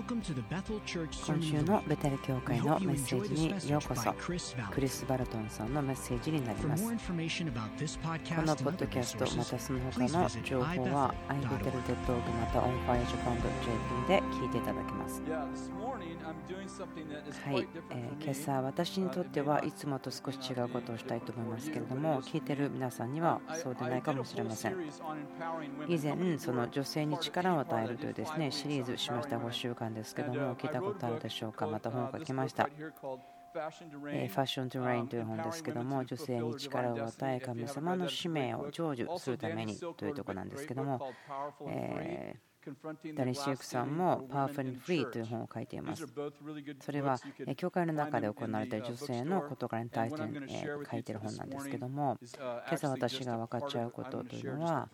今週のベテル教会のメッセージにようこそ。クリス・バルトンさんのメッセージになります。このポッドキャスト、またその他の情報は ibethel.org また onfirejapan.jp で聞いていただけます。はい、今朝私にとってはいつもと少し違うことをしたいと思いますけれども、聞いている皆さんにはそうでないかもしれません。以前その女性に力を与えるというですねシリーズしました。5週間ですけども、聞いたことあるでしょうか。また本が来ました。ファッション・トゥ・レインという本ですけども、女性に力を与え神様の使命を成就するためにというところなんですけども、ダニシュークさんもパワフルにフリーという本を書いています。それは教会の中で行われている女性の事柄に対して書いている本なんですけども、今朝私が分かっちゃうことというのは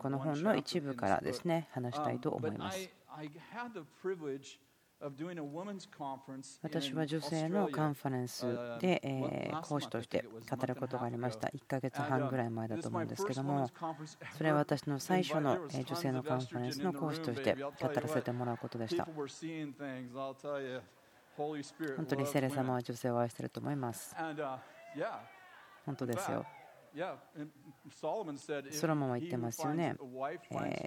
この本の一部からですね話したいと思います。私は女性のカンファレンスで講師として語ることがありました。1ヶ月半ぐらい前だと思うんですけども、それは私の最初の女性のカンファレンスの講師として語らせてもらうことでした。本当に聖霊様は女性を愛していると思います。本当ですよ。ソロモンは言ってますよね。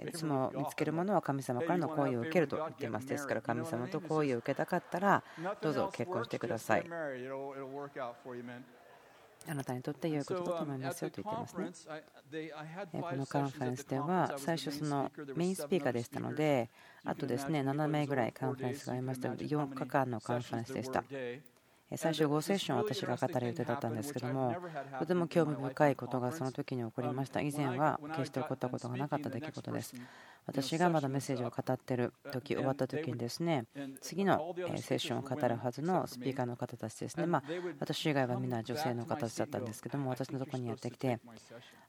いつも見つけるものは神様からの好意を受けると言ってます。ですから神様と好意を受けたかったらどうぞ結婚してください。あなたにとって良いことだと思いますよと言ってますね。このカンファレンスでは最初そのメインスピーカーでしたので、あとですね7名ぐらいカンファレンスがありましたので4日間のカンファレンスでした。最初5セッション私が語る予定だったんですけども、とても興味深いことがその時に起こりました。以前は決して起こったことがなかった出来事です。私がまだメッセージを語っている時、終わった時にですね、次のセッションを語るはずのスピーカーの方たちですね、私以外はみんな女性の方たちだったんですけども、私のところにやってきて、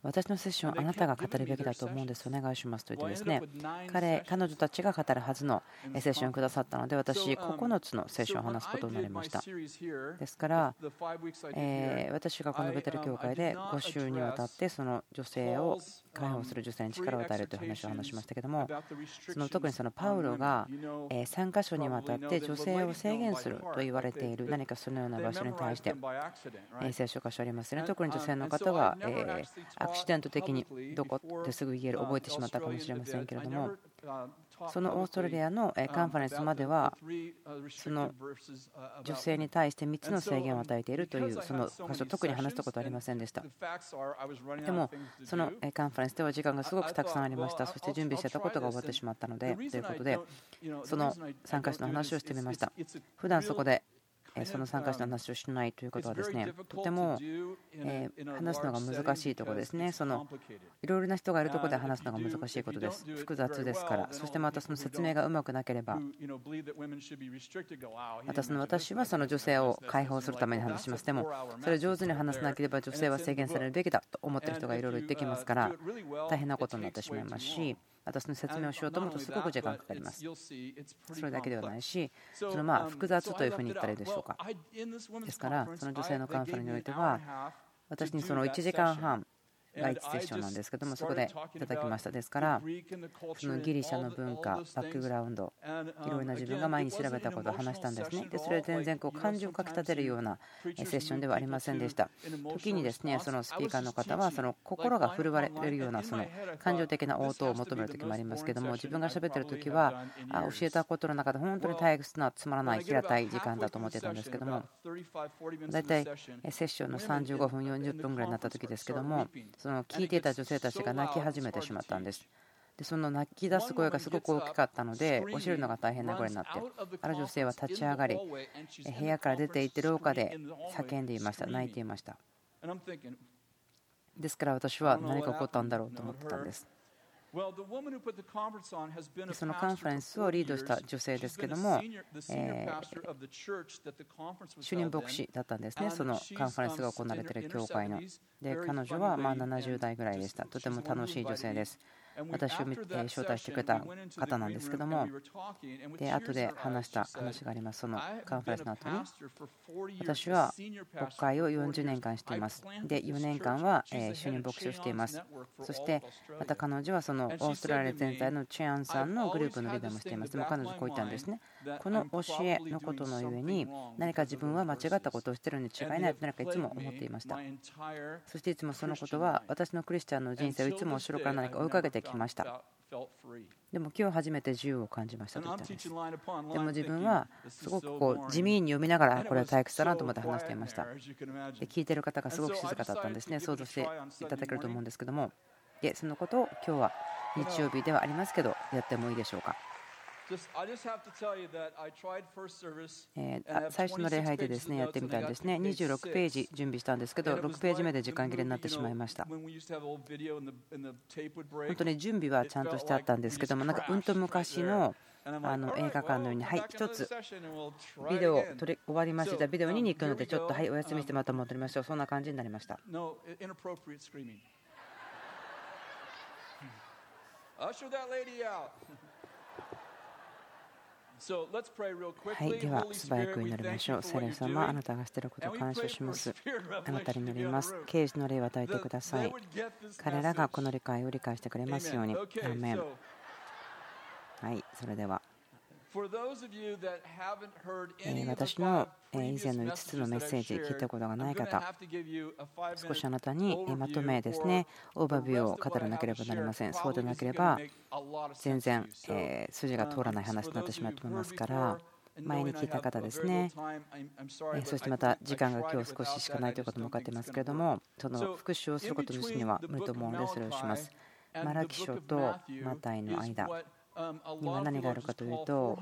私のセッションあなたが語るべきだと思うんです、お願いしますと言ってですね、彼女たちが語るはずのセッションをくださったので、私9つのセッションを話すことになりました。ですから私がこのベテル教会で5週にわたってその女性を解放する、女性に力を与えるという話をしましたけども、その特にそのパウロが3カ所にわたって女性を制限すると言われている何かそのような場所に対して聖書箇所ありますよね。特に女性の方はアクシデント的にどこってすぐ言える、覚えてしまったかもしれませんけれども、そのオーストラリアのカンファレンスまではその女性に対して3つの制限を与えているというその箇所、特に話したことはありませんでした。でもそのカンファレンスでは時間がすごくたくさんありました。そして準備してたことが終わってしまったのでということで、その参加者の話をしてみました。普段そこでその参加者の話をしないということはですね、とても話すのが難しいところですね。そのいろいろな人がいるところで話すのが難しいことです。複雑ですから。そしてまたその説明がうまくなければ、またその私はその女性を解放するために話します。でもそれ上手に話さなければ女性は制限されるべきだと思っている人がいろいろ言ってきますから大変なことになってしまいますし、私の説明をしようと思うとすごく時間がかかります。それだけではないし、その複雑というふうに言ったらいいでしょうか。ですからその女性のカンファレンスにおいては私にその1時間半が1セッションなんですけども、そこでいただきました。ですからそのギリシャの文化、バックグラウンド、いろいろな自分が前に調べたことを話したんですね。でそれは全然こう感情をかきたてるようなセッションではありませんでした。時にですねそのスピーカーの方はその心が震われるようなその感情的な応答を求める時もありますけども、自分が喋ってる時は教えたことの中で本当に退屈なつまらない平たい時間だと思ってたんですけども、だいたいセッションの35分40分ぐらいになった時ですけども、その聞いていた女性たちが泣き始めてしまったんです。でその泣き出す声がすごく大きかったので教えるのが大変な声になって、ある女性は立ち上がり部屋から出て行って廊下で叫んでいました。泣いていました。ですから私は何が起こったんだろうと思ってたんです。そのカンファレンスをリードした女性ですけども、主任牧師だったんですね。そのカンファレンスが行われている教会ので、彼女は70代ぐらいでした。とても楽しい女性です。私を招待してくれた方なんですけども、で後で話した話があります。そのカンファレンスの後に、私は牧会を40年間しています。で4年間は主任牧師をしています。そしてまた彼女はそのオーストラリア全体のチェアンさんのグループのリーダーもしています。でも彼女こう言ったんですね。この教えのことのゆえに何か自分は間違ったことをしているに違いないと何かいつも思っていました。そしていつもそのことは私のクリスチャンの人生をいつも後ろから何か追いかけてきました。でも今日初めて自由を感じましたと言ったんです。でも自分はすごくこう地味に読みながらこれは退屈だなと思って話していました。で聞いている方がすごく静かだったんですね。想像していただけると思うんですけども、でそのことを今日は日曜日ではありますけどやってもいいでしょうか。最初の礼拝でですねやってみたんですね。26ページ準備したんですけど6ページ目で時間切れになってしまいました。本当に準備はちゃんとしてあったんですけども、なんかうんと昔の映画館のように、はい、一つビデオ終わりました。ビデオに行くのでちょっと、はい、お休みしてまた戻りましょう。そんな感じになりました。はい、では素早く祈りましょう。聖霊様、あなたがしていることを感謝します。あなたに祈ります。啓示の霊を与えてください。彼らがこの理解を理解してくれますように。アーメン。はい、それでは私の以前の5つのメッセージ聞いたことがない方、少しあなたにまとめですね、オーバービューを語らなければなりません。そうでなければ全然筋が通らない話になってしまうと思いますから、前に聞いた方ですね、そしてまた時間が今日少ししかないということも分かっていますけれども、その復習をすること自身には無理と思うのでそれをします。マラキ書とマタイの間、今何があるかというと、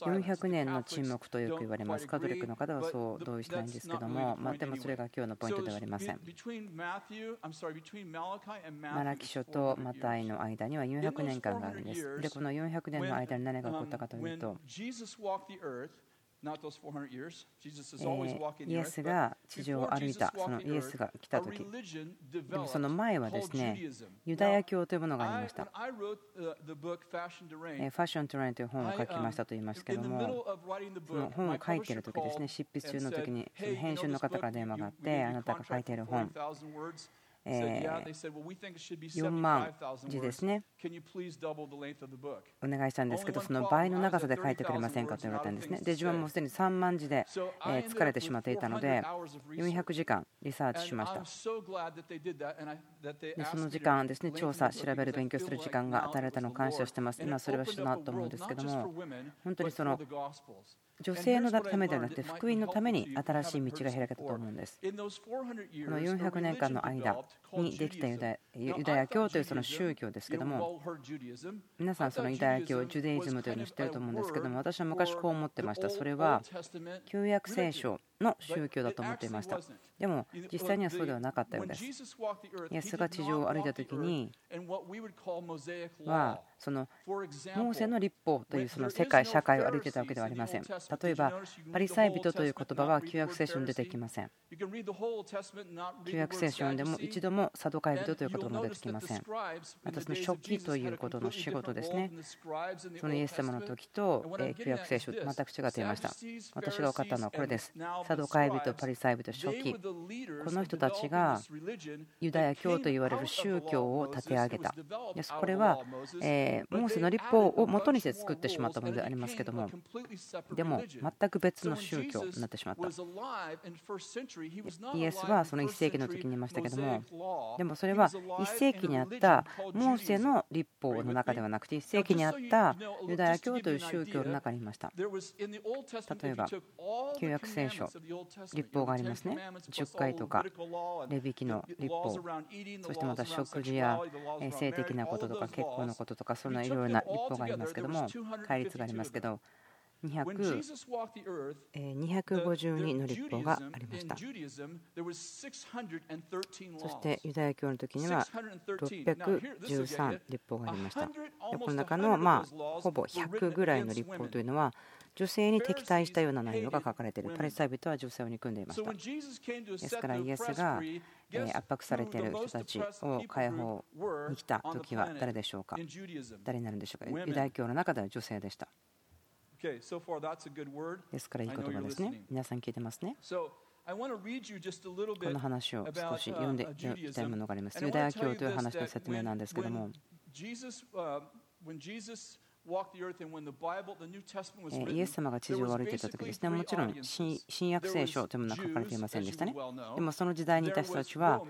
400年の沈黙とよく言われます。カトリックの方はそう同意しないんですけども、でもそれが今日のポイントではありません。マラキ書とマタイの間には400年間があるんです。でこの400年の間に何が起こったかというと、イエスが地上を歩いた、そのイエスが来た時、でもその前はですね、ユダヤ教というものがありました。ファッション・トゥ・レインという本を書きましたと言いますけども、その本を書いている時ですね、執筆中の時に編集の方から電話があって、あなたが書いている本4万字ですね、お願いしたんですけど、その倍の長さで書いてくれませんかと言われたんですね。で自分はもうすでに3万字で疲れてしまっていたので400時間リサーチしました。でその時間ですね、調査調べる勉強する時間が与えられたのを感謝してます。今それは一緒だと思うんですけども、本当にその女性のためではなくて福音のために新しい道が開けたと思うんです。この400年間の間にできたユダヤ教というその宗教ですけども、皆さんそのユダヤ教ジュデイズムというのを知っていると思うんですけども、私は昔こう思ってました。それは旧約聖書の宗教だと思っていました。でも実際にはそうではなかったようです。イエスが地上を歩いた時にはそのモーセの律法というその世界社会を歩いていたわけではありません。例えばパリサイ人という言葉は旧約聖書に出てきません。旧約聖書でも一度もサドカイ人という言葉も出てきません。またその書記ということの仕事ですね、そのイエス様の時と旧約聖書全く違っていました。私が分かったのはこれです。サドカイ人、パリサイ人、書記、この人たちがユダヤ教といわれる宗教を立て上げた。これはモーセの律法を元にして作ってしまったものでありますけども、でも全く別の宗教になってしまった。イエスはその1世紀の時にいましたけども、でもそれは1世紀にあったモーセの律法の中ではなくて、1世紀にあったユダヤ教という宗教の中にいました。例えば旧約聖書、律法がありますね。10回とかレビ記の律法、そしてまた食事や性的なこととか結婚のこととか、そんないろいろな律法がありますけども、戒律がありますけど、252の律法がありました。そしてユダヤ教の時には613律法がありました。この中のほぼ100ぐらいの律法というのは女性に敵対したような内容が書かれている。パレスサイ人は女性を憎んでいました。ですからイエスが圧迫されている人たちを解放に来た時は誰でしょうか。誰になるんでしょうか。ユダヤ教の中では女性でした。ですからいい言葉ですね。皆さん聞いてますね。この話を少し読んでいきたいものがあります。ユダヤ教という話の説明なんですけども、イエス様が地上を歩いていた時ですね。もちろん新約聖書というものは書かれていませんでしたね。でもその時代にいた人たちは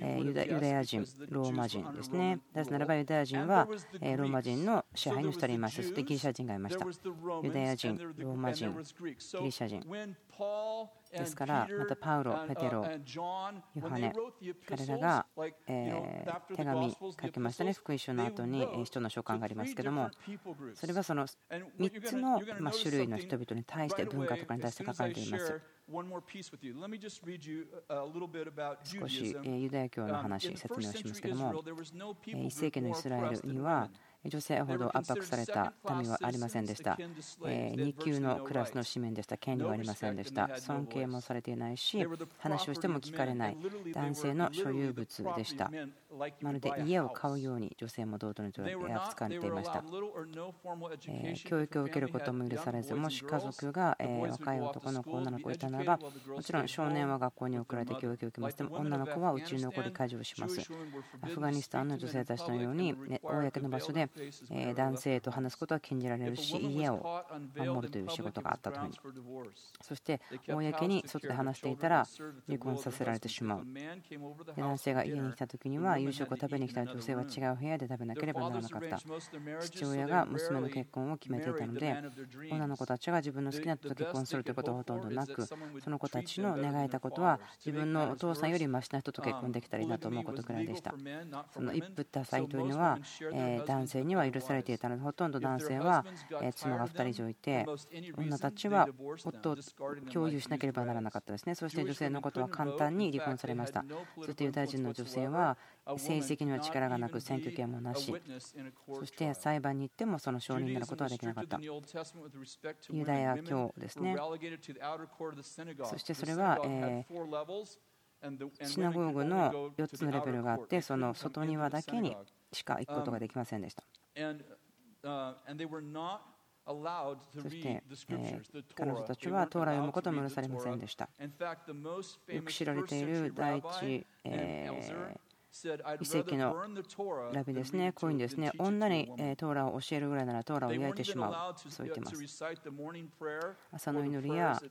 ユダヤ人、ローマ人ですね。なぜならばユダヤ人はローマ人の支配の下にいました。そしてギリシャ人がいました。ユダヤ人、ローマ人、ギリシャ人。ですからまたパウロ、ペテロ、ヨハネ、彼らが手紙書きましたね。福音書の後に使徒の書簡がありますけども、それはその3つの種類の人々に対して、文化とかに対して書かれています。少しユダヤ教の話説明をしますけども、1世紀のイスラエルには女性ほど圧迫された民はありませんでした。2級のクラスの紙面でした。権利はありませんでした。尊敬もされていないし、話をしても聞かれない。男性の所有物でした。なので家を買うように女性も同等に扱われていました。教育を受けることも許されず、もし家族が若い男の子女の子いたならば、もちろん少年は学校に送られて教育を受けます。でも女の子はうちに残り家事をします。アフガニスタンの女性たちのように公の場所で男性と話すことは禁じられるし、家を守るという仕事があったという。そして公に外で話していたら離婚させられてしまう。男性が家に来た時には夕食を食べに来た女性は違う部屋で食べなければならなかった。父親が娘の結婚を決めていたので、女の子たちが自分の好きな人と結婚するということはほとんどなく、その子たちの願えたことは自分のお父さんよりマシな人と結婚できたりだと思うことくらいでした。その一夫多妻というのは男性には許されていたので、ほとんど男性は妻が2人以上いて、女たちは夫を共有しなければならなかったですね。そして女性のことは簡単に離婚されました。そしてユダヤ人の女性は政治的には力がなく、選挙権もなし、そして裁判に行ってもその証人になることはできなかった。ユダヤ教ですね。そしてそれはシナゴーグの4つのレベルがあって、その外庭だけにしか行くことができませんでした。そして彼女たちはトーラを読むことも許されませんでした。よく知られている第一1世紀のラビですね。こういうんですね、女にトーラを教えるぐらいならトーラを焼いてしまう、そう言ってます。朝の祈りや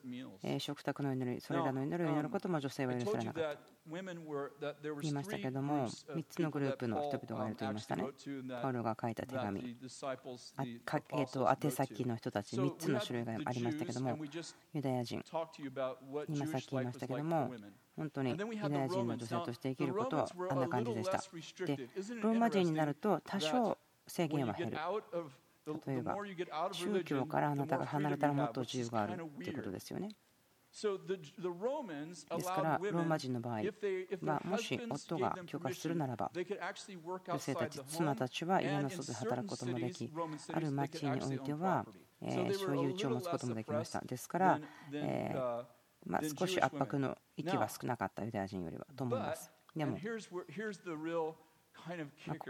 食卓の祈り、それらの祈りを祈ることも女性は許されなかった。言いましたけども、3つのグループの人々がいると言いましたね。パウロが書いた手紙、宛先の人たち3つの種類がありましたけども、ユダヤ人、今さっき言いましたけども、本当にユダヤ人の女性として生きることはあんな感じでした。でローマ人になると多少制限は減る。例えば宗教からあなたが離れたらもっと自由があるということですよね。ですからローマ人の場合は、もし夫が許可するならば、女性たち、妻たちは家の外で働くこともでき、ある町においては所有地を持つこともできました。ですから少し圧迫の域は少なかったユダヤ人よりはと思います。でもこ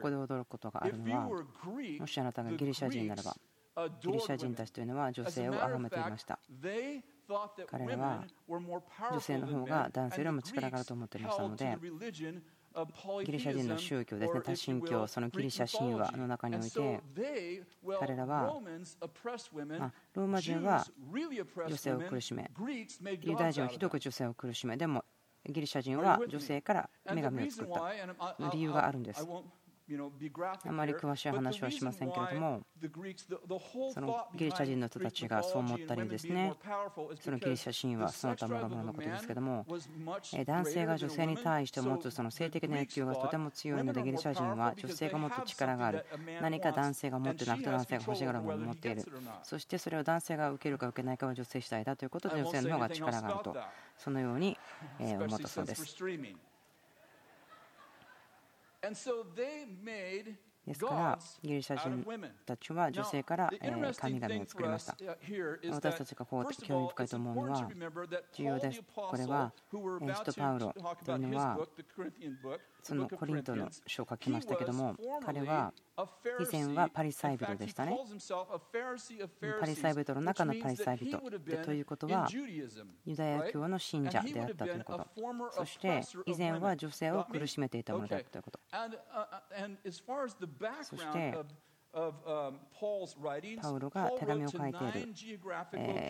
こで驚くことがあるのは、もしあなたがギリシャ人ならば、ギリシャ人たちというのは女性を崇めていました。彼らは女性の方が男性よりも力があると思っていましたので、ギリシャ人の宗教ですね、多神教、そのギリシャ神話の中において、彼らはローマ人は女性を苦しめ、ユダヤ人はひどく女性を苦しめ、でもギリシャ人は女性から女神を作った理由があるんです。あまり詳しい話はしませんけれども、そのギリシャ人の人たちがそう思った理由ですね。そのギリシャ神話その他もろもろのことですけれども、男性が女性に対して持つその性的な欲求がとても強いので、ギリシャ人は女性が持つ力がある、何か男性が持ってなくて男性が欲しがるものを持っている、そしてそれを男性が受けるか受けないかは女性次第だということで、女性の方が力があると、そのように思ったそうです。ですからギリシャ人たちは女性から神々を作りました。私たちがこう興味深いと思うのは重要です。これは使徒パウロというのはそのコリントの書を書きましたけども、彼は以前はパリサイ人でしたね。パリサイ人の中のパリサイ人ということはユダヤ教の信者であったということ、そして以前は女性を苦しめていたものであったということ。そしてパウロが手紙を書いてい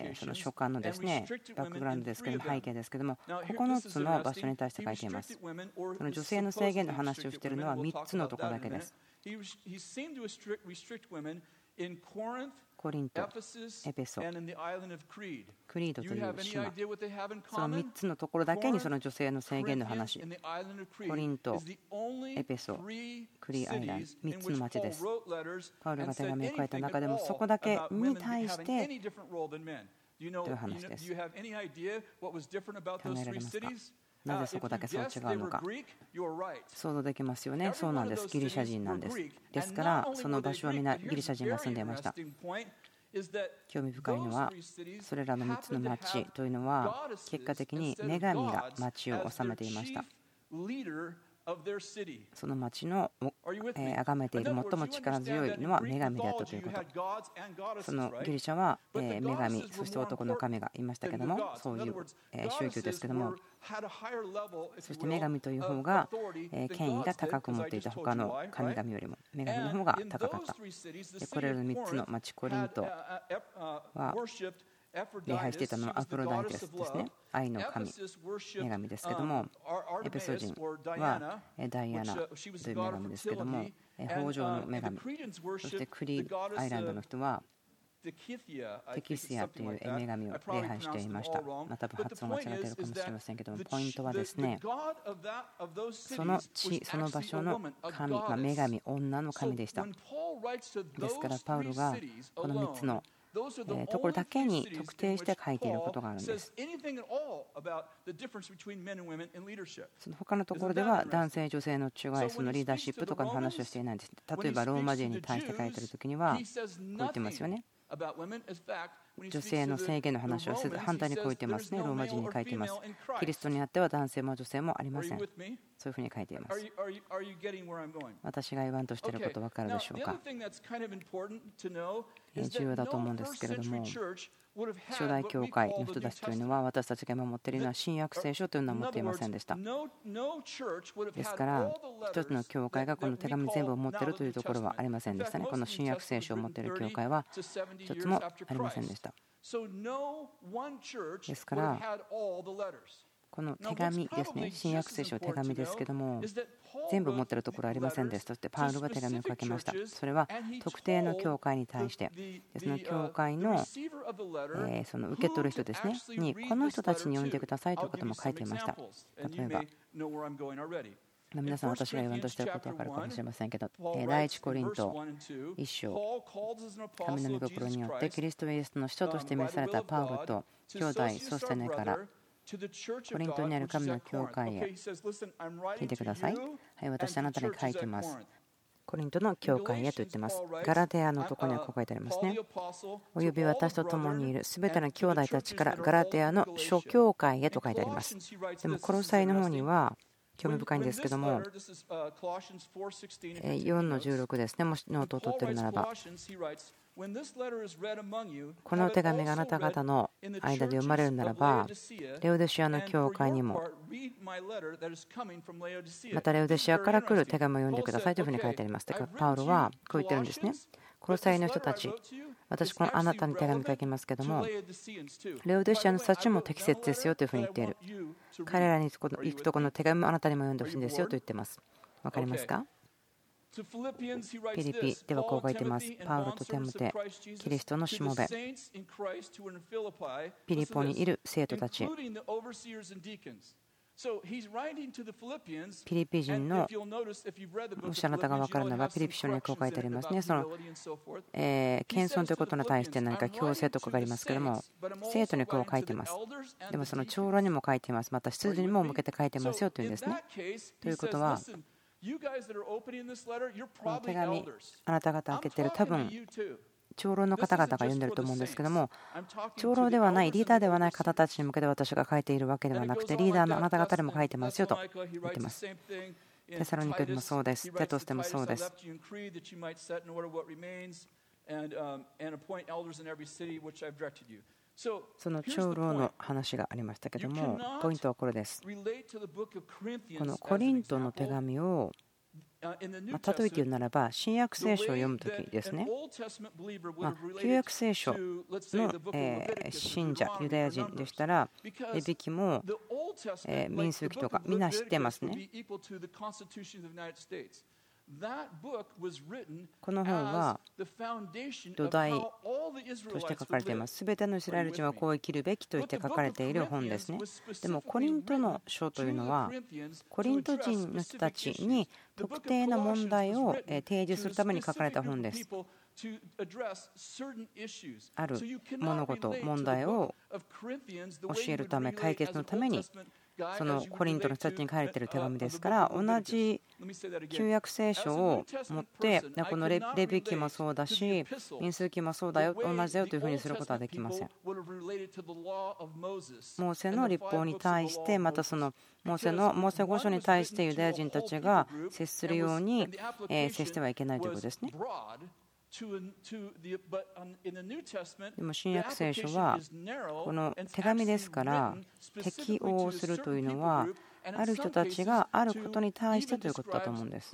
るその書簡のですねバックグラウンドですけども、背景ですけども、9つの場所に対して書いています。その女性の制限の話をしているのは3つのところだけです。コリント、エペソ、クリードという島、その3つのところだけにその女性の制限の話、コリント、エペソ、クリーアイランド、3つの町です。パウロが手紙を書いた中でもそこだけに対してという話です。考えられますか？なぜそこだけそう違うのか想像できますよね。そうなんです、ギリシャ人なんです。ですからその場所はみんなギリシャ人が住んでいました。興味深いのはそれらの3つの町というのは結果的に女神が町を治めていました。その町の崇めている最も力強いのは女神であったということ。そのギリシャは女神そして男の神がいましたけども、そういう宗教ですけども、そして女神という方が権威が高く持っていた他の神々よりも女神の方が高かった。これらの3つの町、コリントは礼拝していたのはアフロダイテスですね、愛の神、女神ですけども、エペソ人はダイアナという女神ですけども、豊穣の女神、そしてクリーアイランドの人はテキスヤという女神を礼拝していました。また発音が違っているかもしれませんけども、ポイントはですね、その地その場所の神、女神、女の神でした。ですからパウロがこの3つのところだけに特定して書いていることがあるんです。その他のところでは男性女性の違い、そのリーダーシップとかの話をしていないんです。例えばローマ人に対して書いているときにはこう言ってますよね。女性の制限の話をせず反対にこう言ってますね。ローマ人に書いています。キリストにあっては男性も女性もありません。そういうふうに書いています。私が言わんとしていること分かるでしょうか。重要だと思うんですけれども、初代教会の人たちというのは私たちが今持っているのは新約聖書というのは持っていませんでした。ですから一つの教会がこの手紙全部を持っているというところはありませんでしたね。この新約聖書を持っている教会は一つもありませんでした。ですからこの手紙ですね、新約聖書の手紙ですけども、全部持っているところはありませんでした。そしてパウロが手紙を書きました。それは特定の教会に対して、その教会のその受け取る人ですねに、この人たちに呼んでくださいということも書いていました。例えば皆さん私が言わんとしていることは分かるかもしれませんけど、第一コリント1章、神の御心によってキリストイエスの使徒として召されたパウロと兄弟ソステネからコリントにある神の教会へ、聞いてください、はい、私あなたに書いてます。コリントの教会へと言ってます。ガラテアのところにはこう書いてありますね。および私と共にいるすべての兄弟たちからガラテアの諸教会へと書いてあります。でもコロサイの方には興味深いんですけども、4の16ですね、もしノートを取っているならば。この手紙があなた方の間で読まれるならば、レオデシアの教会にも、またレオデシアから来る手紙を読んでくださいというふうに書いてあります。パウロはこう言ってるんですね。コロサイの人たち、私このあなたに手紙書きますけども、レオデシアの人たちも適切ですよというふうに言っている。彼らに行くとこの手紙もあなたにも読んでほしいんですよと言ってます。分かりますか？ピリピではこう書いています。パウロとテモテ、キリストのしもべ、ピリポにいる生徒たち、ピリピ人の、もしあなたが分かるならピリピ書にこう書いてありますね。その謙遜ということに対して何か強制とかがありますけれども、生徒にこう書いています。でもその長老にも書いています。また執事にも向けて書いていますよというんですね。ということは、この手紙あなた方開けてる、多分長老の方々が読んでると思うんですけども、長老ではない、リーダーではない方たちに向けて私が書いているわけではなくて、リーダーのあなた方にも書いてますよと言ってます。テサロニケでもそうです。テトスでもそうです。その長老の話がありましたけども、ポイントはこれです。このコリントの手紙を例えて言うならば、新約聖書を読むときですね。旧約聖書の信者、ユダヤ人でしたら、レビ記も民数記とかみんな知ってますね。この本は土台として書かれています。すべてのイスラエル人はこう生きるべきと言って書かれている本ですね。でもコリントの書というのは、コリント人の人たちに特定の問題を提示するために書かれた本です。ある物事、問題を教えるため、解決のために、そのコリントの人たちに書かれている手紙ですから、同じ旧約聖書を持って、このレビ記もそうだし民数記もそうだよ、同じだよというふうにすることはできません。モーセの律法に対して、またそのモーセ五書に対してユダヤ人たちが接するように接してはいけないということですね。でも新約聖書はこの手紙ですから、適応するというのは、ある人たちがあることに対してということだと思うんです。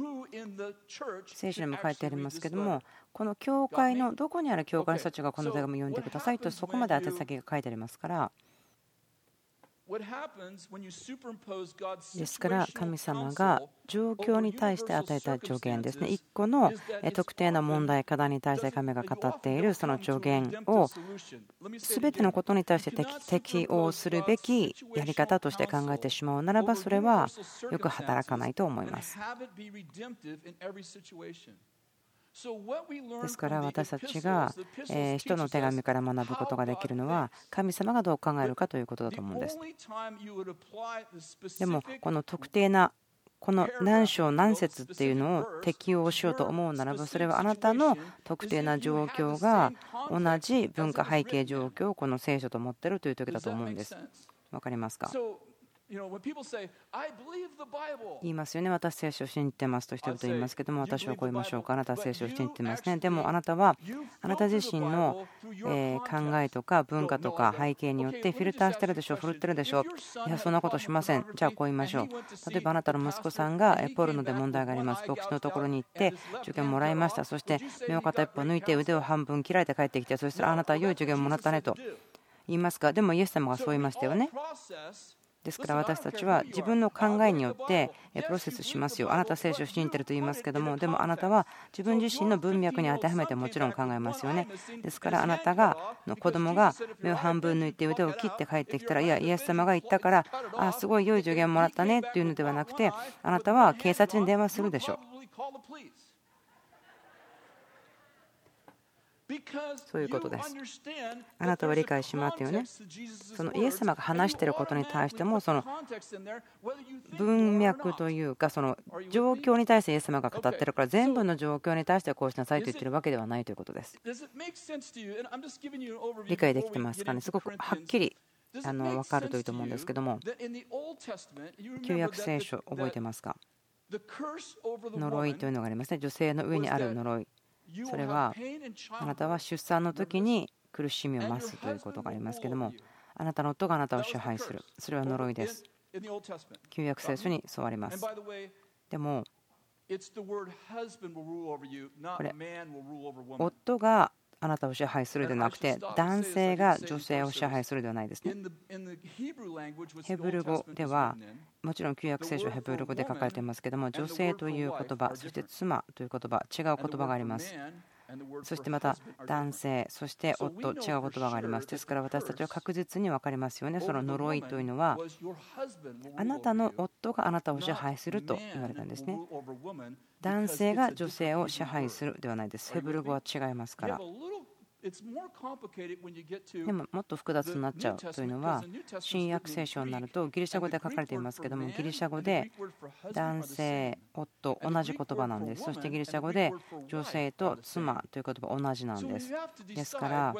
聖書にも書いてありますけども、この教会のどこにある教会の人たちがこの手紙を読んでくださいと、そこまで宛先が書いてありますから。ですから神様が状況に対して与えた助言ですね。一個の特定の問題、課題に対して神が語っているその助言を、全てのことに対して適応するべきやり方として考えてしまうならば、それはよく働かないと思います。ですから私たちが人の手紙から学ぶことができるのは、神様がどう考えるかということだと思うんです。でもこの特定なこの何章何節っていうのを適用しようと思うならば、それはあなたの特定な状況が同じ文化背景状況をこの聖書と持っているという時だと思うんです。わかりますか？言いますよね。私聖書を信じてますと人々言いますけども、私はこう言いましょうか。あなたは聖書を信じてますね。でもあなたはあなた自身の考えとか文化とか背景によってフィルターしてるでしょ、振るってるでしょ。いや、そんなことしません。じゃあこう言いましょう。例えばあなたの息子さんがポルノで問題があります。牧師のところに行って授業もらいました。そして目を片一方抜いて腕を半分切られて帰ってきて、そしたらあなたは良い授業もらったねと言いますか。でもイエス様がそう言いましたよね。ですから私たちは自分の考えによってプロセスしますよ。あなた聖書を信じてると言いますけども、でもあなたは自分自身の文脈に当てはめてもちろん考えますよね。ですからあなたがの子供が目を半分抜いて腕を切って帰ってきたら、いやイエス様が言ったから、あすごい良い助言もらったねっていうのではなくて、あなたは警察に電話するでしょう。そういうことです。あなたは理解しますよね。そのイエス様が話していることに対しても、その文脈というか、その状況に対してイエス様が語っているから、全部の状況に対してこうしなさいと言っているわけではないということです。理解できてますかね？すごくはっきり分かるといいと思うんですけども、旧約聖書覚えてますか？呪いというのがありますね。女性の上にある呪い、それはあなたは出産の時に苦しみを増すということがありますけども、あなたの夫があなたを支配する、それは呪いです。旧約聖書にそうあります。でもこれ、夫があなたを支配するではなくて、男性が女性を支配するではないですね。ヘブル語では、もちろん旧約聖書はヘブル語で書かれていますけれども、女性という言葉、そして妻という言葉、違う言葉があります。そしてまた男性、そして夫、違う言葉があります。ですから私たちは確実に分かりますよね。その呪いというのは、あなたの夫があなたを支配すると言われたんですね。男性が女性を支配するではないです。ヘブル語は違いますから。でももっと複雑になっちゃうというのは、新約聖書になるとギリシャ語で書かれていますけども、ギリシャ語で男性、夫、同じ言葉なんです。そしてギリシャ語で女性と妻という言葉同じなんです。ですから、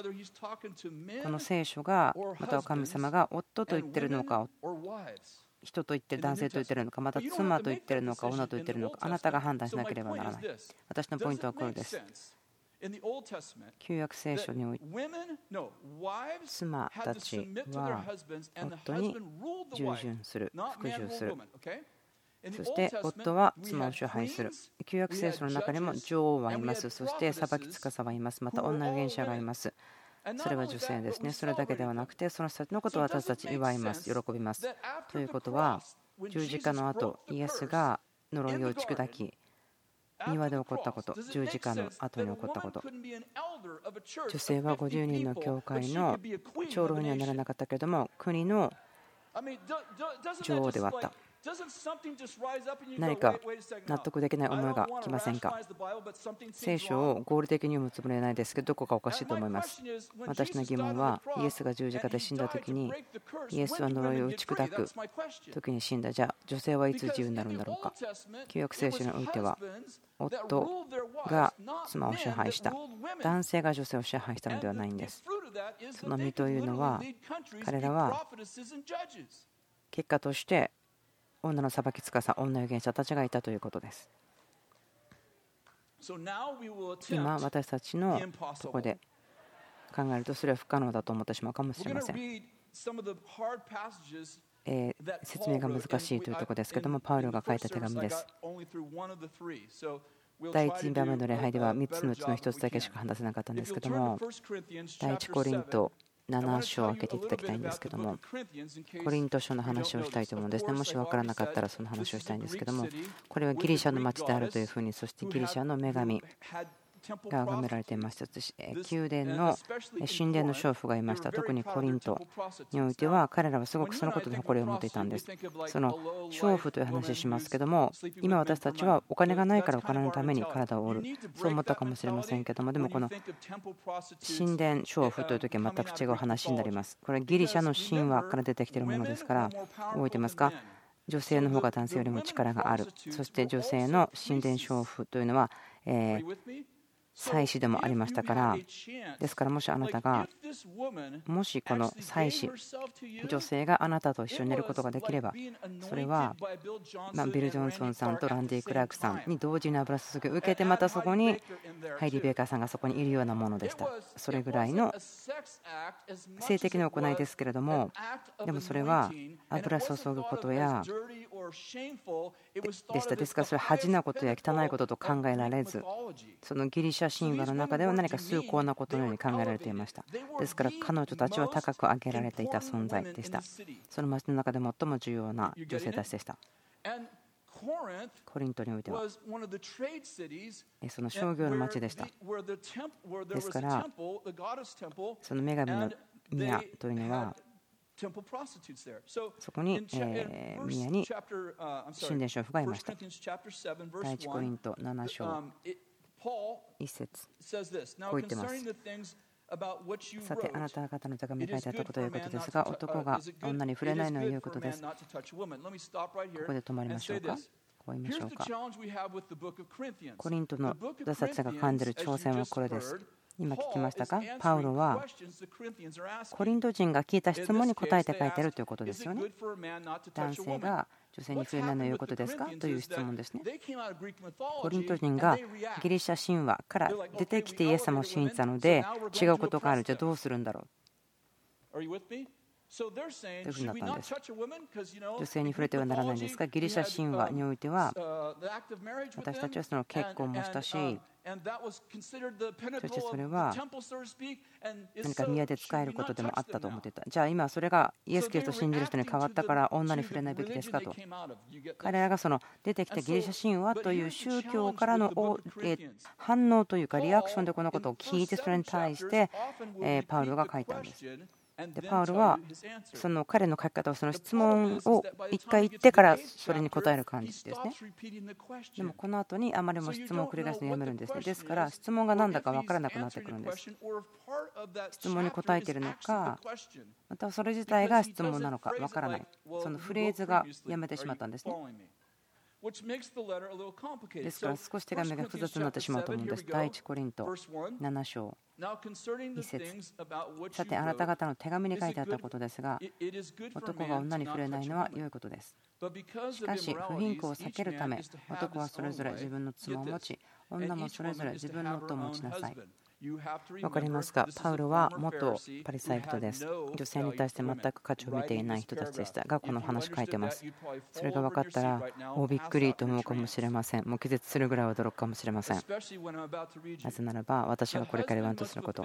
この聖書が、または神様が夫と言ってるのか、人と言ってる、男性と言ってるのか、また妻と言ってるのか、女と言ってるのか、あなたが判断しなければならない。私のポイントはこれです。旧約聖書において、妻たちは夫に従順する、服従する、そして夫は妻を支配する。旧約聖書の中にも女王はいます。そして裁き司はいます。また女預言者がいます。それは女性ですね。それだけではなくて、その人たちのことを私たち祝います、喜びます。ということは、十字架の後、イエスが呪いを打ち砕き、庭で起こったこと、十字架の後に起こったこと、女性は50人の教会の長老にはならなかったけれども、国の女王ではあった。何か納得できない思いがきませんか？聖書を合理的に読むつもりはないですけど、どこかおかしいと思います。私の疑問は、イエスが十字架で死んだ時に、イエスは呪いを打ち砕く時に死んだ。じゃあ女性はいつ自由になるんだろうか？旧約聖書においては、夫が妻を支配した、男性が女性を支配したのではないんです。その身というのは、彼らは結果として女の裁き司、女預言者たちがいたということです。今私たちのとこで考えると、それは不可能だと思ってしまうかもしれません。説明が難しいというところですけども、パウロが書いた手紙です。第1番目の礼拝では3つのうちの1つだけしか話せなかったんですけども、第1コリント7章を開けていただきたいんですけども、コリント書の話をしたいと思うんですね。もし分からなかったらその話をしたいんですけども、これはギリシャの町であるというふうに、そしてギリシャの女神が崇められていました。宮殿の神殿の娼婦がいました。特にコリントにおいては、彼らはすごくそのことに誇りを持っていたんです。その娼婦という話をしますけども、今私たちはお金がないからお金のために体を売る、そう思ったかもしれませんけども、でもこの神殿娼婦という時は全く違う話になります。これはギリシャの神話から出てきているものですから、覚えてますか？女性の方が男性よりも力がある。そして女性の神殿娼婦というのは祭司でもありましたから。ですから、もしあなたが、もしこの祭司、女性があなたと一緒に寝ることができれば、それはビル・ジョンソンさんとランディ・クラークさんに同時に油注ぎを受けて、またそこにハイリー・ベーカーさんがそこにいるようなものでした。それぐらいの性的な行いですけれども、でもそれは油注ぐことやでした。ですからそれは恥なことや汚いことと考えられず、そのギリシャ神話の中では何か崇高なことのように考えられていました。ですから彼女たちは高く上げられていた存在でした。その町の中で最も重要な女性たちでした。コリントにおいてはその商業の町でした。ですから、その女神の宮というのは、そこに宮に神殿娼婦がいました。第一コリント7章1節、こう言ってます。さて、あなた方の手紙に書いてあったことということですが、男が女に触れないのを言うことです。ここで止まりましょうか。こう言いましょうか。コリントの私たちが感じる挑戦はこれです。今聞きましたか？パウロはコリント人が聞いた質問に答えて書いているということですよね。男性が女性に触れないのは良いことですかという質問ですね。コリント人がギリシャ神話から出てきてイエス様を信じたので、違うことがある、じゃあどうするんだろう。いうふうになったんです。女性に触れてはならないんですが、ギリシャ神話においては私たちはその結婚もしたし、そしてそれは何か宮で使えることでもあったと思っていた。じゃあ今それがイエス・キリストを信じる人に変わったから女に触れないべきですかと。彼らがその出てきたギリシャ神話という宗教からの反応というかリアクションでこのことを聞いて、それに対してパウロが書いたんです。でパウロはその彼の書き方を、その質問を1回言ってからそれに答える感じですね。でもこの後にあまりも質問を繰り返すのをやめるんですね。ですから質問が何だか分からなくなってくるんです。質問に答えているのか、またそれ自体が質問なのか分からない、そのフレーズがやめてしまったんですね。ですから少し手紙が複雑になってしまうと思うんです。第1コリント7章2節。さてあなた方の手紙に書いてあったことですが、男が女に触れないのは良いことです。しかし不貧困を避けるため、男はそれぞれ自分の妻を持ち、女もそれぞれ自分の夫を持ちなさい。分かりますか、パウロは元パリサイ人です。女性に対して全く価値を見ていない人たちでしたが、この話書いてます。それが分かったらびっくりと思うかもしれません。もう気絶するぐらい驚くかもしれません。なぜならば私がこれから言わんとすること、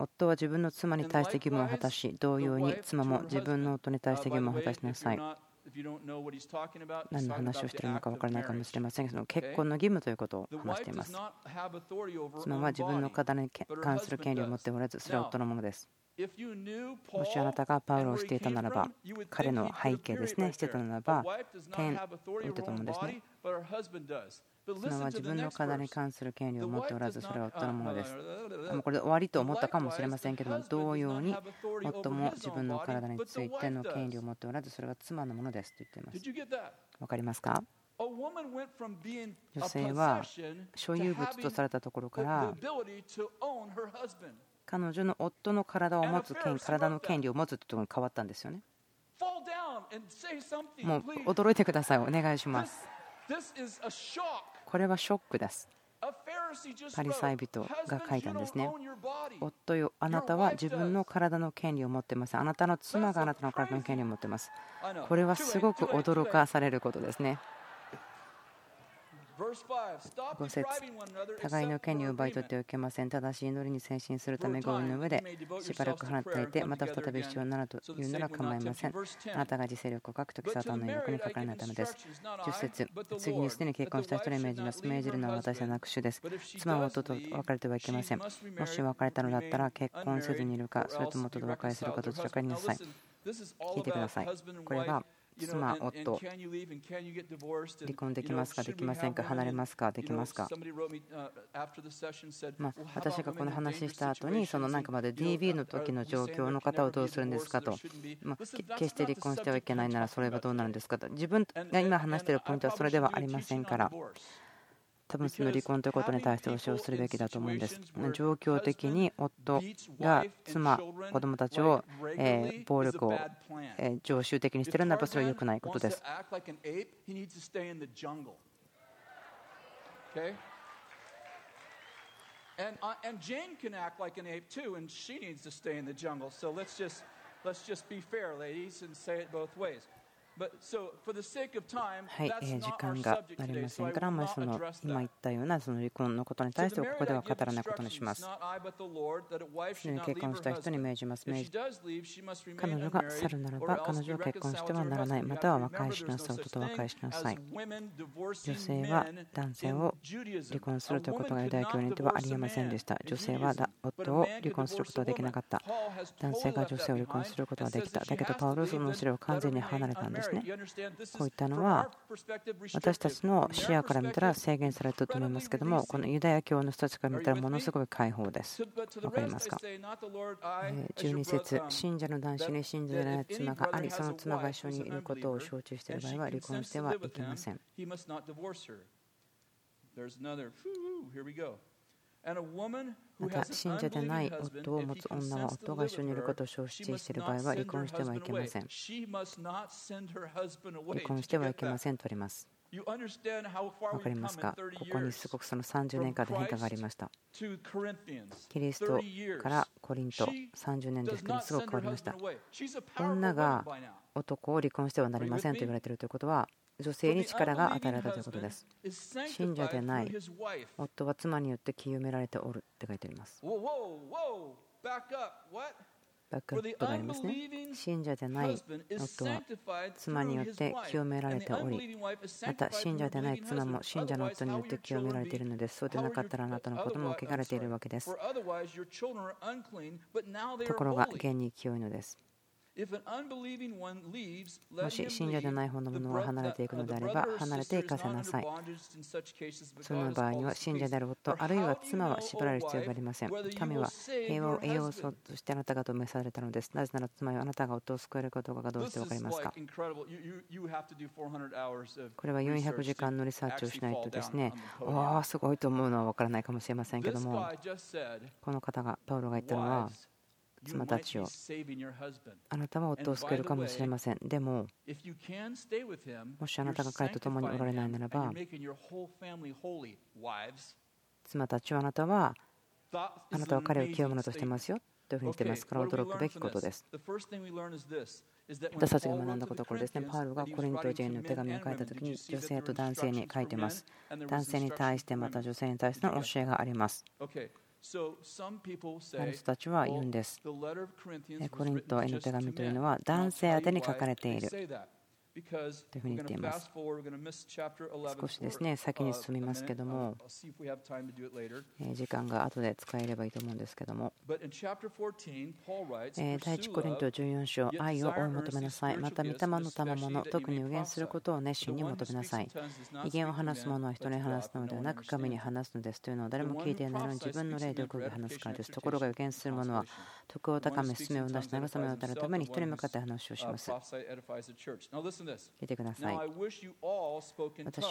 夫は自分の妻に対して義務を果たし、同様に妻も自分の夫に対して義務を果たしなさい。何の話をしているのか分からないかもしれませんが、その結婚の義務ということを話しています。妻は自分の体に関する権利を持っておらず、それは夫のものです。もしあなたがパウロをしていたならば、彼の背景ですね、していたならば点を言ったと思うんですね。妻は自分の体に関する権利を持っておらず、それは夫のものです。もうこれで終わりと思ったかもしれませんけども、同様に夫も自分の体についての権利を持っておらず、それは妻のものですと言っています。わかりますか。女性は所有物とされたところから、彼女の夫の体の権利を持つというところに変わったんですよね。もう驚いてください。お願いします。これはショックです。パリサイ人が書いたんですね。夫よ、あなたは自分の体の権利を持っています。あなたの妻があなたの体の権利を持っています。これはすごく驚かされることですね。5節、互いの権利を奪い取ってはいけません。ただし祈りに先進するため合意の上でしばらく離れていて、また再び必要ならというなら構いません。あなたが自制力を書くとき、サタンの威力にかからないためです。10節、次にすでに結婚した人に命じます。命じるのは私の握手です。妻は夫と別れてはいけません。もし別れたのだったら結婚せずにいるか、それとも夫と和解するかどちらかになさい。聞いてください。これは妻、夫、離婚できますかできませんか、離れますかできますか。私がこの話した後に、そのなんかまで DV の時の状況の方をどうするんですかと、決して離婚してはいけないならそれはどうなるんですかと。自分が今話しているポイントはそれではありませんから、多分その離婚ということに対して保証するべきだと思うんです。状況的に夫が妻、子供たちを暴力を常習的にしているならば、それは良くないことです。はい、時間がありませんから、その今言ったようなその離婚のことに対してはここでは語らないことにします。既に結婚した人に命じます。彼女が去るならば彼女を結婚してはならない、または和解しなさい、夫と和解しなさい。女性は男性を離婚するということがユダヤ教においてはありえませんでした。女性は夫を離婚することはできなかった。男性が女性を離婚することはできた。だけどパウロはその後ろを完全に離れたんですね。こういったのは私たちの視野から見たら制限されていると思いますけども、このユダヤ教の人たちから見たらものすごい解放です。分かりますか。12節、信者の男子に信者でない妻があり、その妻が一緒にいることを承知している場合は離婚してはいけません。また信者でない夫を持つ女は夫が一緒にいることを承知している場合は離婚してはいけません。離婚してはいけませんとあります。分かりますか？ここにすごくその30年間で変化がありました。キリストからコリント30年ですけど、すごく変わりました。女が男を離婚してはなりませんと言われているということは、女性に力が与えられたということです。信者でない夫は妻によって清められておるって書いてあります。バックアップがありますね。信者でない夫は妻によって清められており、また信者でない妻も信者の夫によって清められているのです。そうでなかったらあなたの子供も汚れているわけです。ところが現に清いのです。もし信者でない方のものを離れていくのであれば、離れていかせなさい。その場合には信者である夫、あるいは妻は縛られる必要がありません。神は平和を得ようとしてあなた方を召されたのです。なぜなら妻はあなたが夫を救えるかどうかがどうして分かりますか？これは400時間のリサーチをしないとですね、わあすごいと思うのは分からないかもしれませんけども、この方が、パウロが言ったのは、妻たちを、あなたは夫を救えるかもしれません。でも、もしあなたが彼と共におられないならば、妻たちを、あなたは彼を清めとしてますよというふうに言っていますから、驚くべきことです。私たちが学んだことはこれですね。パウロがコリント人への手紙を書いたときに、女性と男性に書いています。男性に対してまた女性に対しての教えがあります。ある人たちは言うんです。コリントへの手紙というのは男性宛てに書かれているというふうに言っています。少しですね、先に進みますけども、時間が後で使えればいいと思うんですけども、第1コリント14章、愛を追い求めなさい。また御霊の賜物、特に予言することを熱心に求めなさい。異言を話す者は人に話すのではなく神に話すのですというのを誰も聞いていないのに自分の霊で奥義を話すからです。ところが予言する者は徳を高め、勧めを出し、慰めを与えるために人に向かって話をします。聞いてください。私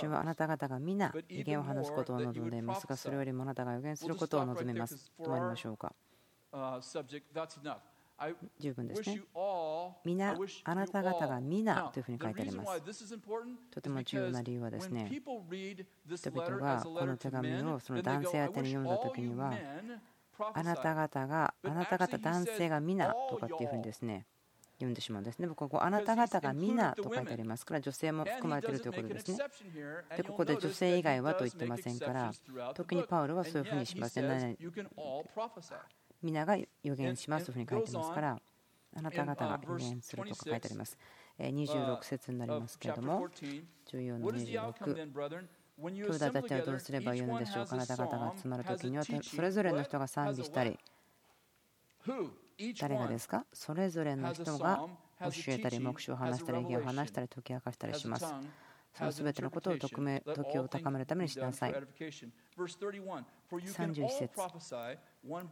はあなた方が皆異言を話すことを望んでいますが、それよりもあなたが予言することを望みます。止まりましょうか。十分ですね。皆、あなた方が皆というふうに書いてあります。とても重要な理由はですね、人々がこの手紙をその男性宛てに読んだときには、あなた方男性が皆とかっていうふうにですね読んでしまうんですね。ここあなた方が皆と書いてありますから女性も含まれているということですね。でここで女性以外はと言ってませんから、特にパウロはそういうふうにしません、ね、皆が予言しますというふうに書いてますから、あなた方が予言するとか書いてあります。26節になりますけれども、重要な26、兄弟たちはどうすればよいのでしょうか。あなた方が集まるときにはそれぞれの人が賛美したり、誰がですか？それぞれの人が教えたり、目標を話したり、意義を話したり、解き明かしたりします。そのすべてのことを時を高めるためにしなさい。31節、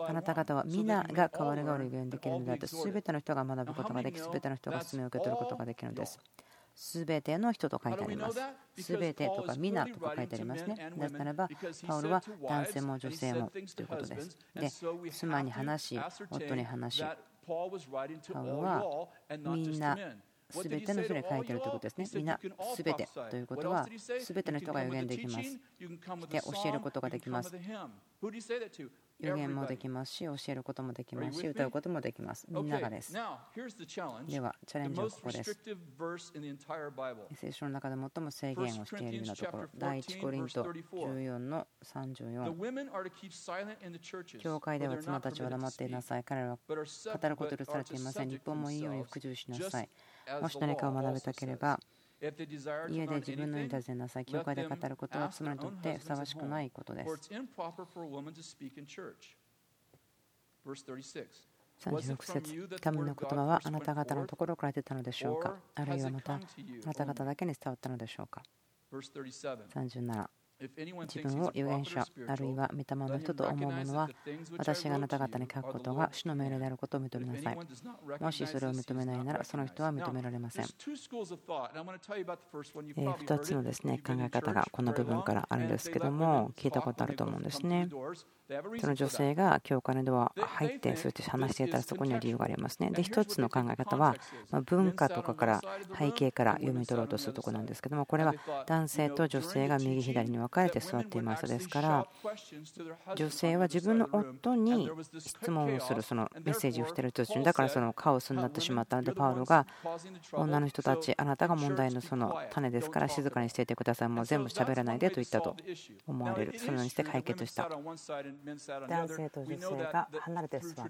あなた方は皆が代わり代わり予言できるのであって、すべての人が学ぶことができ、すべての人が勧めを受け取ることができるのです。すべての人と書いてあります。すべてとか皆とか書いてありますね。なぜならばパウロは男性も女性もということです。で妻に話し、夫に話し、パウロはみんなすべての人に書いてあるということですね。みんなすべてということはすべての人が予言できます。で教えることができます。予言もできますし、教えることもできますし、歌うこともできます。みんながです。ではチャレンジはここです。聖書の中で最も制限をしているようなところ、第1コリント14の34、教会では妻たちは黙っていなさい。彼らは語ることを許されていません。日本もいいように服従しなさい。もし何かを学べたければ家で自分のように尋ねなさい。教会で語ることは妻にとってふさわしくないことです。36節、神の言葉はあなた方のところから出たのでしょうか、あるいはまたあなた方だけに伝わったのでしょうか。37、自分を預言者あるいは御霊の人と思う者は、私があなた方に書くことが主の命令であることを認めなさい。もしそれを認めないなら、その人は認められません。2つのですね考え方がこの部分からあるんですけども、聞いたことあると思うんですね。その女性が教会のドア入ってそして話していたら、そこには理由がありますね。で、一つの考え方は文化とかから背景から読み取ろうとするところなんですけども、これは男性と女性が右左に分かれて座っています。ですから女性は自分の夫に質問をする、そのメッセージをしている途中に、だからそのカオスになってしまったので、パウロが女の人たち、あなたが問題のその種ですから静かにしていてください、もう全部喋らないでと言ったと思われる。そのようにして解決した。男性と女性が離れて座った。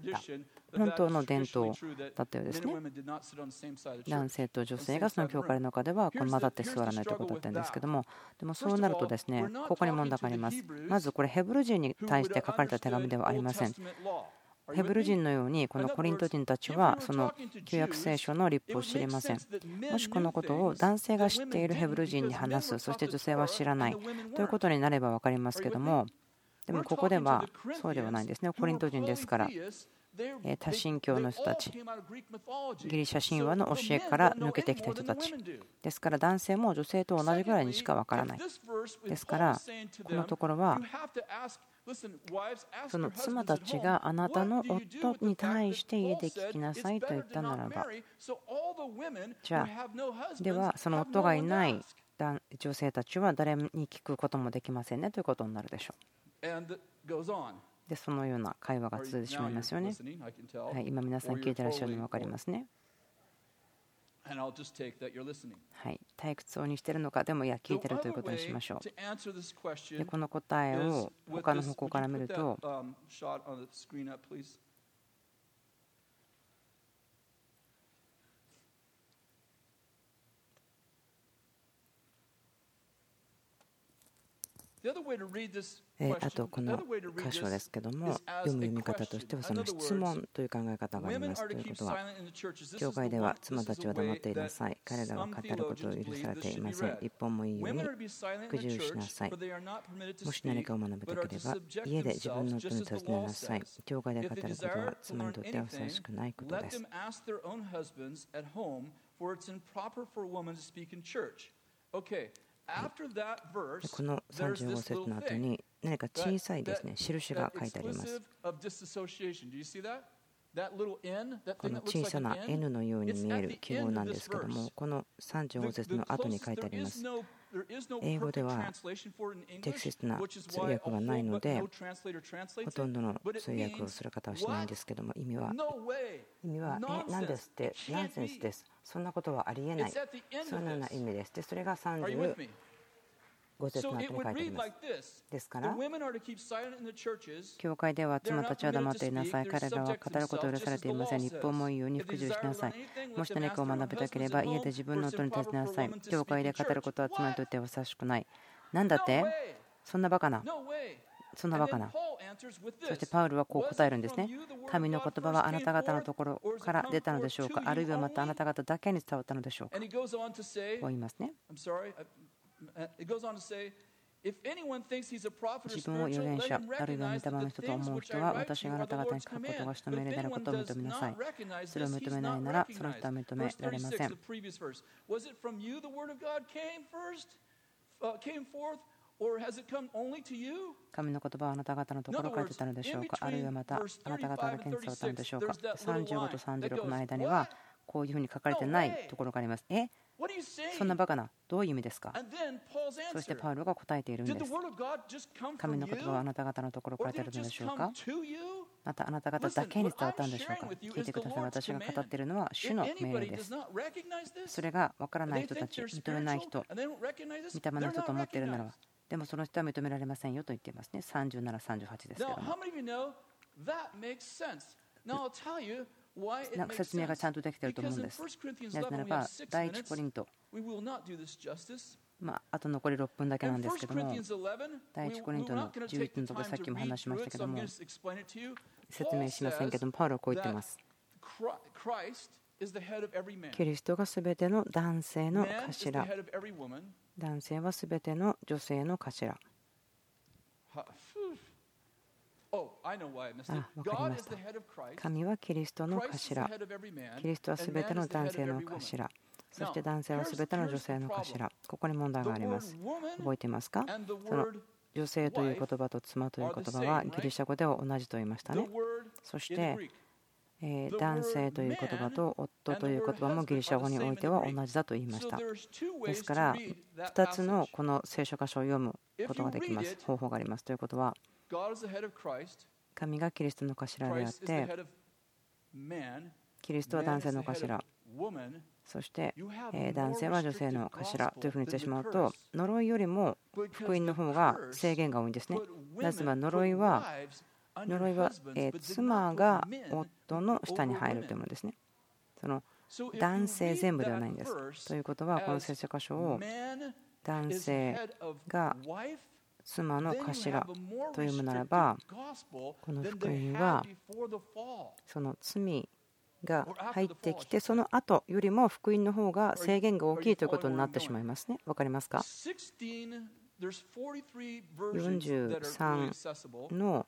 本当の伝統だったようですね。男性と女性がその教会の中では混ざって座らないということだったんですけども、でもそうなるとですね、ここに問題があります。まずこれヘブル人に対して書かれた手紙ではありません。ヘブル人のようにこのコリント人たちはその旧約聖書の律法を知りません。もしこのことを男性が知っているヘブル人に話す、そして女性は知らないということになれば分かりますけども、でもここではそうではないんですね。コリント人ですから、多神教の人たち、ギリシャ神話の教えから抜けてきた人たちですから、男性も女性と同じぐらいにしか分からない。ですからこのところは、その妻たちがあなたの夫に対して家で聞きなさいと言ったならば、じゃあではその夫がいない女性たちは誰に聞くこともできませんねということになるでしょう。で、そのような会話が続いてしまいますよね。はい、今皆さん聞いてらっしゃるの分かりますね。はい、退屈をにしているのか、でもいや聞いてるということにしましょう。で、この答えを他の方向から見ると、あとこの箇所ですけども、読み方としてはその質問という考え方があります。ということは、教会では妻たちは黙っていなさい、彼らは語ることを許されていません、一本もいいように服従しなさい、もし何かを学ぶときれば家で自分の夫に尋ねなさい、教会で語ることは妻にとってはふさわしくないことです。はい、この35節の後に何か小さいですね印が書いてあります。この小さな N のように見える記号なんですけども、この35節の後に書いてあります。英語では適切な通訳がないので、ほとんどの通訳をする方はしないんですけども、意味は何ですって、ナンセンスです、そんなことはありえない、そんなような意味です。で、それが35節の後に書いてあります。ですから教会では妻たちは黙っていなさい、彼らは語ることを許されていません、一方もいいように服従しなさい、もし何かを学びたければ家で自分の音に立ちなさい、教会で語ることは妻にとってはふさわしくない、なんだって、そんなバカな。そしてパウルはこう答えるんですね。神の言葉はあなた方のところから出たのでしょうか、あるいはまたあなた方だけに伝わったのでしょうか。こう言いますね。自分を預言者あるいは御霊の人と思う人は、私があなた方に書くことが主の命令であることを認めなさい、それを認めないならその人は認められません。神の言葉はあなた方のところから出たのでしょうか、あるいはまたあなた方だけに伝わったのでしょうか。35と36の間にはこういうふうに書かれてないところがあります。そんなバカな、どういう意味ですか。そしてパウロが答えているんです。神の言葉はあなた方のところから出たのでしょうか、またあなた方だけに伝わったんでしょうか。聞いてください、私が語っているのは主の命令です。それが分からない人たち、認めない人、見た目の人と思っているならば、でもその人は認められませんよと言っていますね。37、38ですけども、説明がちゃんとできていると思うんです。なぜならば第1コリント、あと残り6分だけなんですけども、第1コリントの11のところ、さっきも話しましたけども説明しませんけども、パウロはこう言ってます。キリストがすべての男性の頭、男性はすべての女性の頭。あ、分かりました。神はキリストの頭。キリストはすべての男性の頭。そして男性はすべての女性の頭。ここに問題があります。覚えていますか？その女性という言葉と妻という言葉はギリシャ語では同じと言いましたね。そして男性という言葉と夫という言葉もギリシャ語においては同じだと言いました。ですから2つのこの聖書箇所を読むことができます。方法があります。ということは神がキリストの頭であって、キリストは男性の頭、そして男性は女性の頭というふうに言ってしまうと、呪いよりも福音の方が制限が多いんですね。なぜなら呪いは妻が夫の下に入るというものですね。その男性全部ではないんです。ということは、この聖書箇所を男性が妻の頭というものならば、この福音はその罪が入ってきて、その後よりも福音の方が制限が大きいということになってしまいますね。わかりますか？43の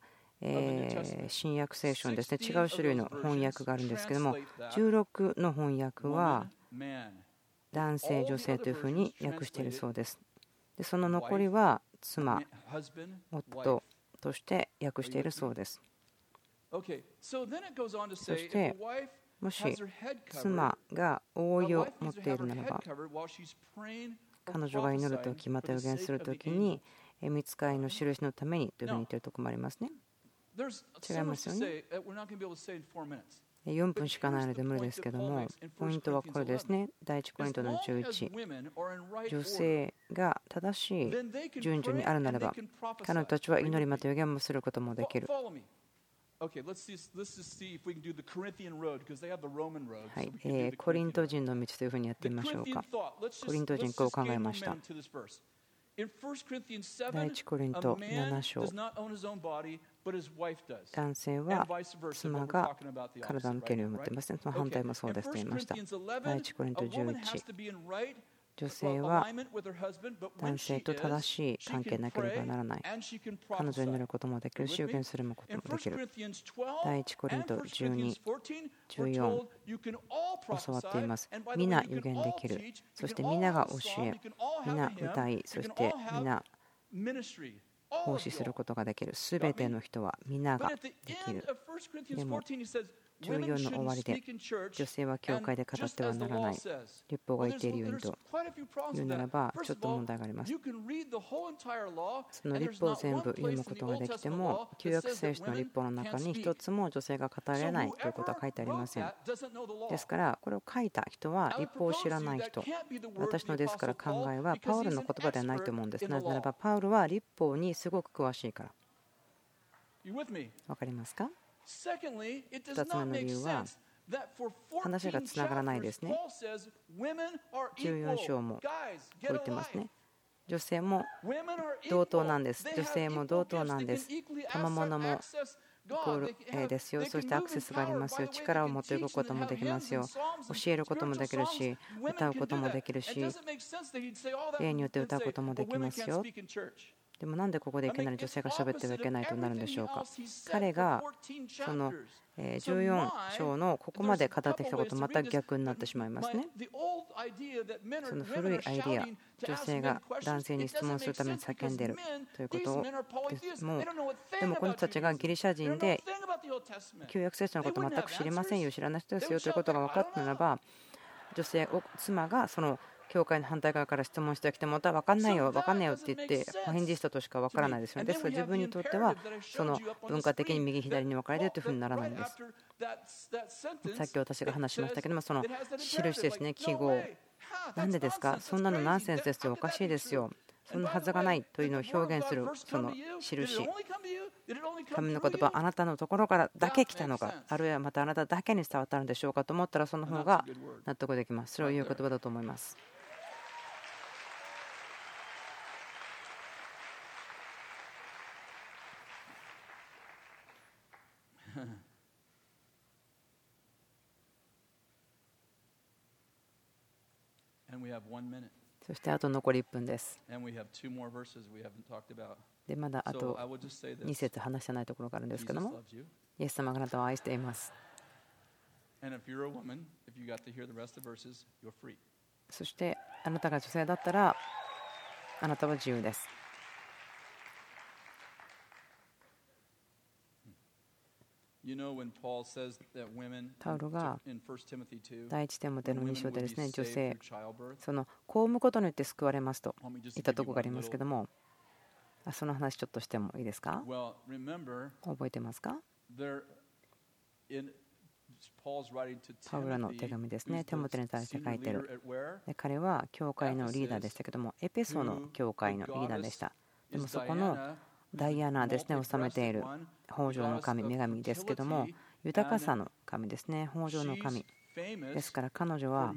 新約聖書にですね、違う種類の翻訳があるんですけども、16の翻訳は男性女性というふうに訳しているそうです。でその残りは妻夫として訳しているそうです。そしてもし妻が覆いを持っているならば、彼女が祈るときまた予言するときに御使いの印のためにというふうに言っているところもありますね。違いますよね。4分しかないので無理ですけども、ポイントはこれですね。第1コリントの11、女性が正しい順序にあるならば、彼女たちは祈りまた予言もすることもできる。はい、コリント人の道というふうにやってみましょうか。コリント人、こう考えました。第1コリント7章、男性は妻が体の権利を持っていますね。その反対もそうですと言いました。第1コリント11、女性は男性と正しい関係なければならない。彼女になることもできるし、予言することもできる。第1コリント12、14、教わっています。皆予言できる、そして皆が教え、皆歌い、そして皆奉仕することができる。すべての人は皆ができる。でも14の終わりで、女性は教会で語ってはならない、律法が言っているようにと言うならば、ちょっと問題があります。その律法を全部読むことができても、旧約聖書の律法の中に一つも女性が語れないということは書いてありません。ですから、これを書いた人は律法を知らない人。私のですから考えは、パウルの言葉ではないと思うんです。なぜならば、パウルは律法にすごく詳しいから。わかりますか？2つ目の理由は、話がつながらないですね。14章もこう言ってますね。女性も同等なんです。女性も同等なんです。賜物もイコールですよ。そしてアクセスがありますよ。力を持っていくこともできますよ。教えることもできるし、歌うこともできるし、例によって歌うこともできますよ。でもなんでここでいきなり女性が喋ってはいけないとなるんでしょうか。彼がその14章のここまで語ってきたこと、また逆になってしまいますね。その古いアイディア、女性が男性に質問するために叫んでいるということをでもこの人たちがギリシャ人で、旧約聖書のこと全く知りませんよ、知らない人ですよということが分かったならば、女性を妻がその教会の反対側から質問してきて、また分かんないよ、分かんないよって言って返事したとしか分からないですよね。ですから自分にとっては、その文化的に右左に分かれてるというふうにならないんです。さっき私が話しましたけども、その印ですね、記号、なんでですか、そんなのナンセンスですよ、おかしいですよ、そんなはずがないというのを表現するその印、神の言葉、あなたのところからだけ来たのか、あるいはまたあなただけに伝わったのでしょうかと思ったら、その方が納得できます。それを言う言葉だと思います。そしてあと残り1分です。でまだあと2節話してないところがあるんですけども、イエス様があなたを愛しています。そしてあなたが女性だったらあなたは自由です。パウロが第一テモテの2章でですね、女性その子を産むことによって救われますと言ったところがありますけども、その話ちょっとしてもいいですか。覚えてますか。パウロの手紙ですね、テモテに対して書いてる。彼は教会のリーダーでしたけども、エペソの教会のリーダーでした。でもそこのダイアナですね、治めている豊穣の神、女神ですけども、豊かさの神ですね、豊穣の神ですから、彼女は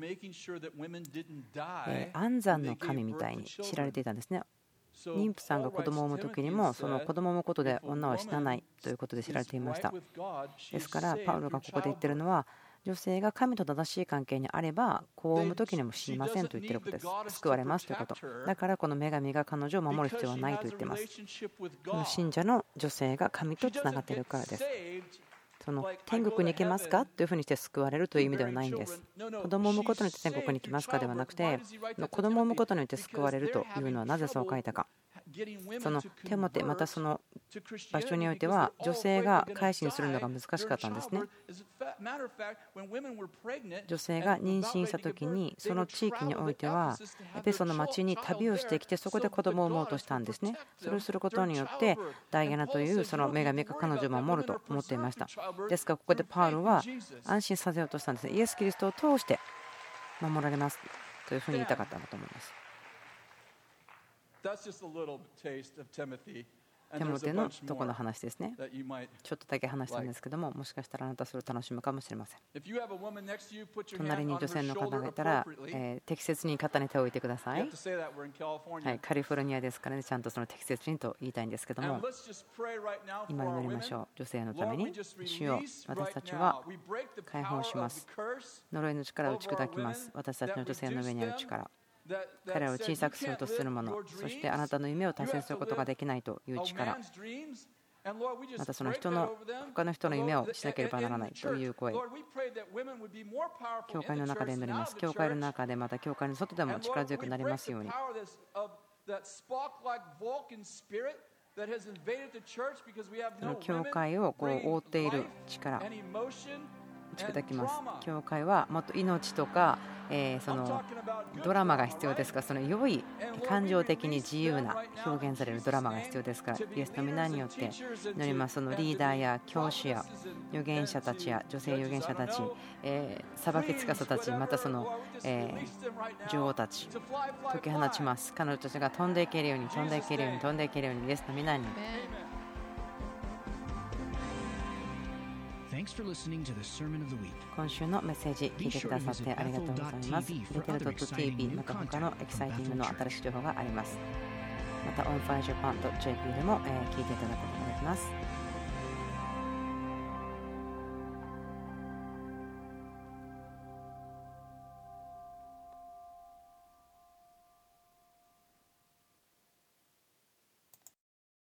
安産の神みたいに知られていたんですね。妊婦さんが子供を産む時にも、その子供を産むことで女は死なないということで知られていました。ですからパウロがここで言ってるのは、女性が神と正しい関係にあれば、子を産む時にも死にませんと言っていることです。救われますということ。だからこの女神が彼女を守る必要はないと言っています。その信者の女性が神とつながっているからです。その天国に行けますかというふうにして救われるという意味ではないんです。子供を産むことによって天国に行きますかではなくて、子供を産むことによって救われるというのはなぜそう書いたか。そのテモテ、またその場所においては、女性が改心するのが難しかったんですね。女性が妊娠した時に、その地域においてはエペソの町に旅をしてきて、そこで子供を産もうとしたんですね。それをすることによってダイアナというその女神が彼女を守ると思っていました。ですからここでパウロは安心させようとしたんですね。イエス・キリストを通して守られますというふうに言いたかったんだと思います。テモテのとこの話ですね。ちょっとだけ話したんですけども、もしかしたらあなたそれを楽しむかもしれません。隣に女性の方がいたら、適切に肩に手を置いてください。はい、カリフォルニアですからね、ちゃんとその適切にと言いたいんですけども、今になりましょう。女性のために、主よ、私たちは解放します。呪いの力を打ち砕きます。私たちの女性の上にある力、彼らを小さくしようとするもの、そしてあなたの夢を達成することができないという力、またその人の他の人の夢をしなければならないという声、教会の中で祈ります。教会の中で、また教会の外でも力強くなりますように。教会をこう覆っている力、いただきます。教会はもっと命とか、そのドラマが必要ですから、その良い感情的に自由な表現されるドラマが必要ですから、イエスの皆によって祈ります。そのリーダーや教師や預言者たちや女性預言者たち、裁き司たち、またその、女王たち、解き放ちます。彼女たちが飛んでいけるように、飛んでいけるように、飛んでいけるように、イエスの皆に。今週のメッセージ聞いてくださってありがとうございます。Bethel.tv また他のエキサイティングの新しい情報があります。また onfirejapan.jp でも聞いていただくことができます。